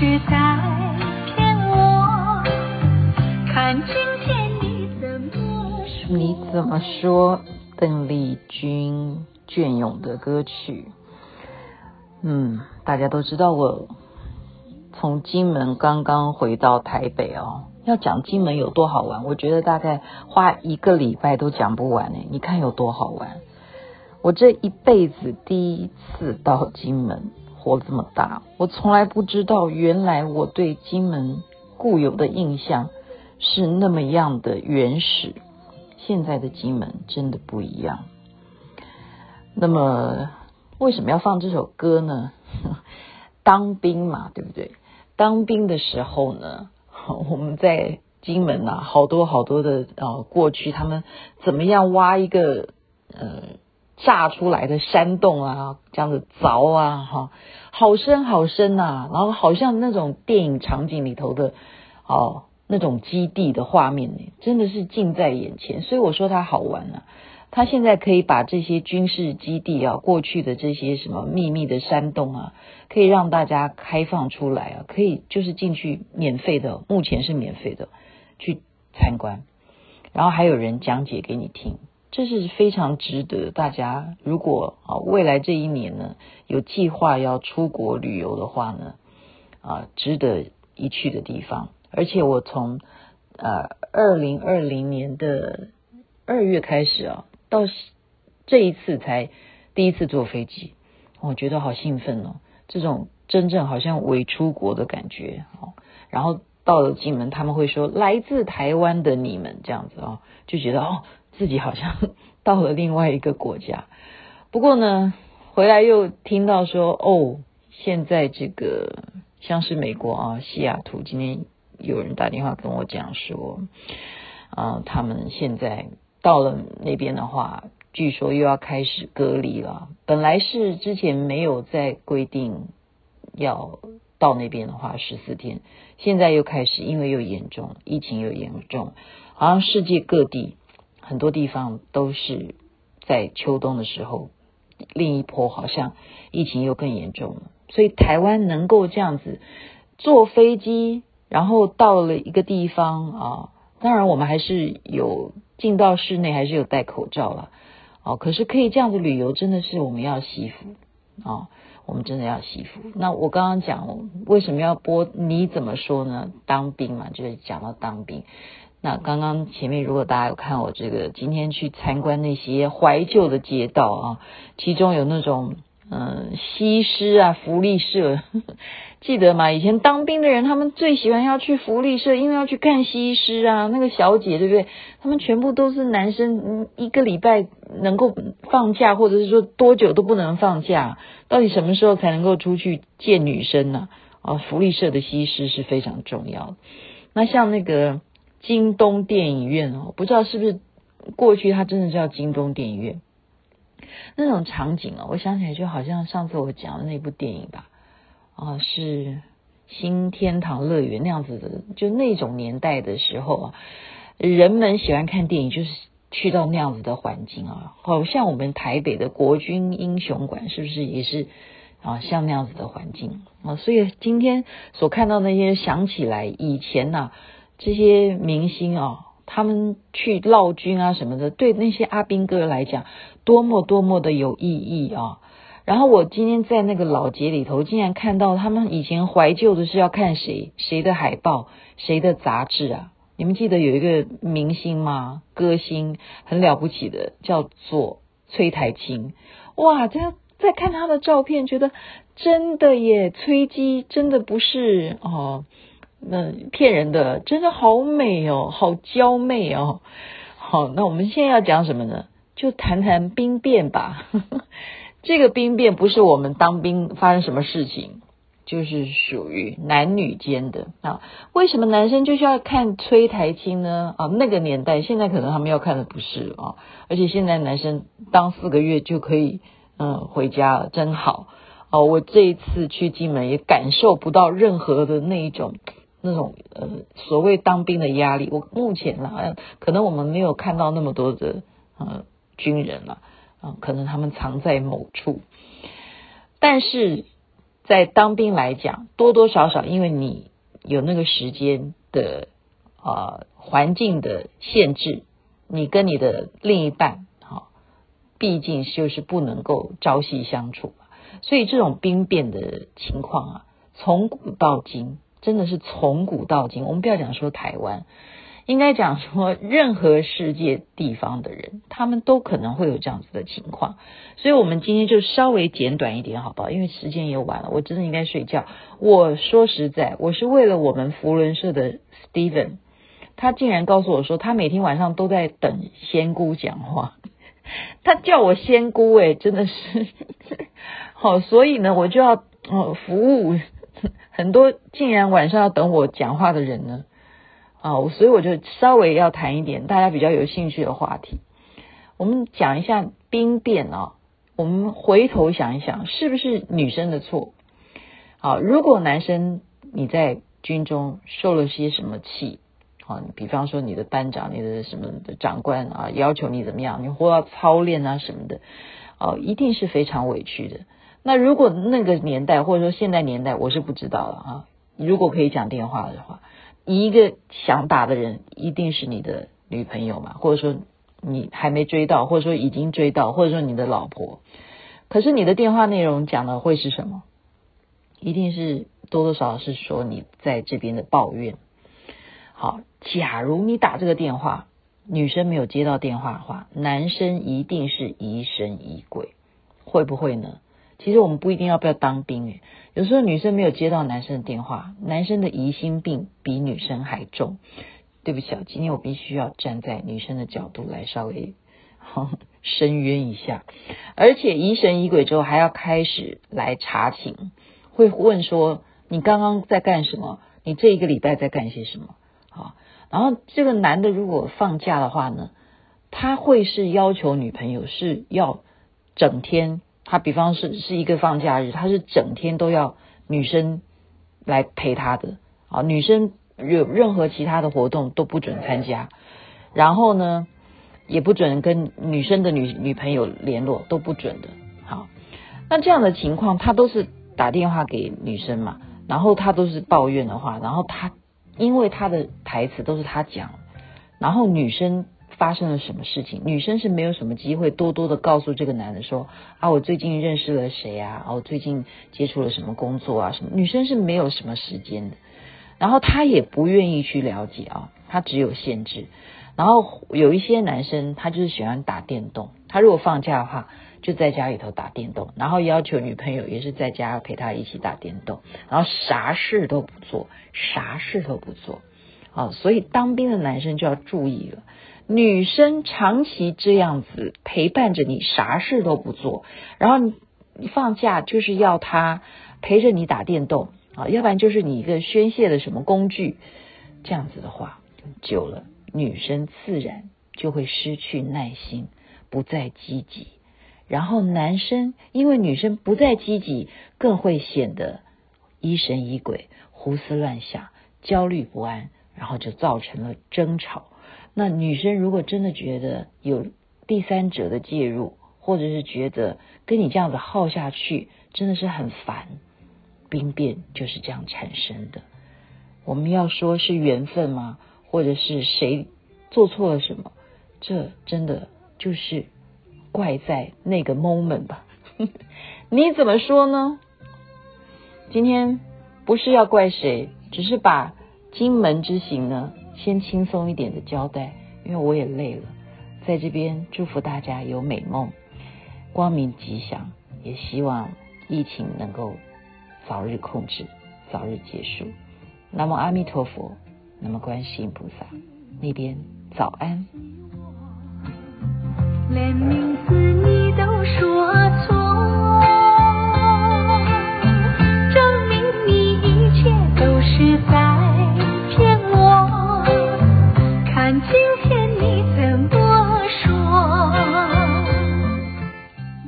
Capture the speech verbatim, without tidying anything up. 是在骗我，看今天你怎么说，你怎么说，邓丽君隽永的歌曲。嗯，大家都知道我从金门刚刚回到台北哦，要讲金门有多好玩，我觉得大概花一个礼拜都讲不完诶，你看有多好玩。我这一辈子第一次到金门，活这么大，我从来不知道原来我对金门固有的印象是那么样的原始，现在的金门真的不一样。那么为什么要放这首歌呢？当兵嘛，对不对？当兵的时候呢，我们在金门啊，好多好多的呃，过去他们怎么样挖一个呃炸出来的山洞啊，这样子凿啊，哈，好深好深啊，然后好像那种电影场景里头的哦那种基地的画面呢，真的是近在眼前，所以我说它好玩啊。他现在可以把这些军事基地啊，过去的这些什么秘密的山洞啊，可以让大家开放出来啊，可以就是进去免费的，目前是免费的去参观，然后还有人讲解给你听，这是非常值得大家如果啊未来这一年呢有计划要出国旅游的话呢，啊值得一去的地方。而且我从呃二零二零年的二月开始啊。到这一次才第一次坐飞机，我觉得好兴奋哦！这种真正好像伪出国的感觉。然后到了金门，他们会说"来自台湾的你们"这样子哦，就觉得哦自己好像到了另外一个国家。不过呢，回来又听到说哦，现在这个像是美国啊西雅图，今天有人打电话跟我讲说，啊、呃、他们现在。到了那边的话，据说又要开始隔离了。本来是之前没有在规定要到那边的话十四天，现在又开始，因为又严重，疫情又严重，好像世界各地很多地方都是在秋冬的时候，另一波好像疫情又更严重了。所以台湾能够这样子坐飞机，然后到了一个地方啊，当然我们还是有。进到室内还是有戴口罩了，哦，可是可以这样子旅游，真的是我们要惜福哦，我们真的要惜福。那我刚刚讲为什么要播你怎么说呢？当兵嘛，就是讲到当兵。那刚刚前面如果大家有看我这个今天去参观那些怀旧的街道啊，其中有那种嗯西施啊福利社，呵呵，记得吗？以前当兵的人他们最喜欢要去福利社，因为要去看西施啊那个小姐，对不对？他们全部都是男生，一个礼拜能够放假，或者是说多久都不能放假，到底什么时候才能够出去见女生呢？啊，哦，福利社的西施是非常重要的。那像那个京东电影院哦，不知道是不是过去它真的叫京东电影院，那种场景哦，我想起来就好像上次我讲的那部电影吧，啊，是新天堂乐园那样子的，就那种年代的时候啊，人们喜欢看电影，就是去到那样子的环境啊，好像我们台北的国军英雄馆是不是也是啊像那样子的环境啊？所以今天所看到那些，想起来以前啊这些明星啊。他们去烙军啊什么的，对那些阿兵哥来讲多么多么的有意义啊。然后我今天在那个老街里头竟然看到他们以前怀旧的是要看谁谁的海报，谁的杂志啊。你们记得有一个明星吗？歌星很了不起的，叫做崔苔菁。哇，在在看他的照片觉得真的耶，崔姬真的不是哦那骗人的，真的好美哦，好娇媚哦。好，那我们现在要讲什么呢？就谈谈兵变吧。这个兵变不是我们当兵发生什么事情，就是属于男女间的啊。为什么男生就是要看崔苔菁呢？啊，那个年代，现在可能他们要看的不是啊。而且现在男生当四个月就可以嗯回家了，真好啊。我这一次去金门也感受不到任何的那一种。那种呃所谓当兵的压力，我目前啦，可能我们没有看到那么多的呃军人啦，啊、呃，可能他们藏在某处。但是在当兵来讲，多多少少因为你有那个时间的呃环境的限制，你跟你的另一半哈、哦，毕竟就是不能够朝夕相处，所以这种兵变的情况啊，从古到今，真的是从古到今。我们不要讲说台湾，应该讲说任何世界地方的人，他们都可能会有这样子的情况。所以我们今天就稍微简短一点好不好，因为时间也晚了，我真的应该睡觉。我说实在，我是为了我们福伦社的 Steven， 他竟然告诉我说他每天晚上都在等仙姑讲话，他叫我仙姑欸，真的是好，所以呢我就要、呃、服务很多竟然晚上要等我讲话的人呢啊、哦，所以我就稍微要谈一点大家比较有兴趣的话题。我们讲一下兵变啊、哦，我们回头想一想，是不是女生的错？好、哦，如果男生你在军中受了些什么气，好、哦，比方说你的班长、你的什么的长官啊，要求你怎么样，你或要操练啊什么的，哦，一定是非常委屈的。那如果那个年代或者说现代年代，我是不知道了啊。如果可以讲电话的话。一个想打的人一定是你的女朋友嘛，或者说你还没追到，或者说已经追到，或者说你的老婆。可是你的电话内容讲的会是什么？一定是多多少少是说你在这边的抱怨。好，假如你打这个电话，女生没有接到电话的话，男生一定是疑神疑鬼，会不会呢？其实我们不一定要不要当兵耶，有时候女生没有接到男生的电话，男生的疑心病比女生还重。对不起啊，今天我必须要站在女生的角度来稍微深渊一下。而且疑神疑鬼之后还要开始来查情，会问说你刚刚在干什么，你这一个礼拜在干些什么。好，然后这个男的如果放假的话呢，他会是要求女朋友是要整天，他比方是是一个放假日，他是整天都要女生来陪他的啊，女生有任何其他的活动都不准参加，然后呢也不准跟女生的女女朋友联络，都不准的。好，那这样的情况，他都是打电话给女生嘛，然后他都是抱怨的话，然后他因为他的台词都是他讲，然后女生发生了什么事情，女生是没有什么机会多多的告诉这个男的说啊，我最近认识了谁啊，我最近接触了什么工作啊什么，女生是没有什么时间的，然后她也不愿意去了解啊，她只有限制。然后有一些男生他就是喜欢打电动，他如果放假的话就在家里头打电动，然后要求女朋友也是在家陪他一起打电动，然后啥事都不做，啥事都不做啊，所以当兵的男生就要注意了，女生长期这样子陪伴着你，啥事都不做，然后你放假就是要她陪着你打电动啊，要不然就是你一个宣泄的什么工具，这样子的话久了，女生自然就会失去耐心，不再积极，然后男生因为女生不再积极，更会显得疑神疑鬼，胡思乱想，焦虑不安，然后就造成了争吵。那女生如果真的觉得有第三者的介入，或者是觉得跟你这样子耗下去真的是很烦，兵变就是这样产生的。我们要说是缘分吗？或者是谁做错了什么？这真的就是怪在那个 moment 吧你怎么说呢？今天不是要怪谁，只是把金门之行呢先轻松一点的交代，因为我也累了。在这边祝福大家有美梦，光明吉祥，也希望疫情能够早日控制，早日结束。南无阿弥陀佛，南无观世音菩萨。那边早安。连名字你都说。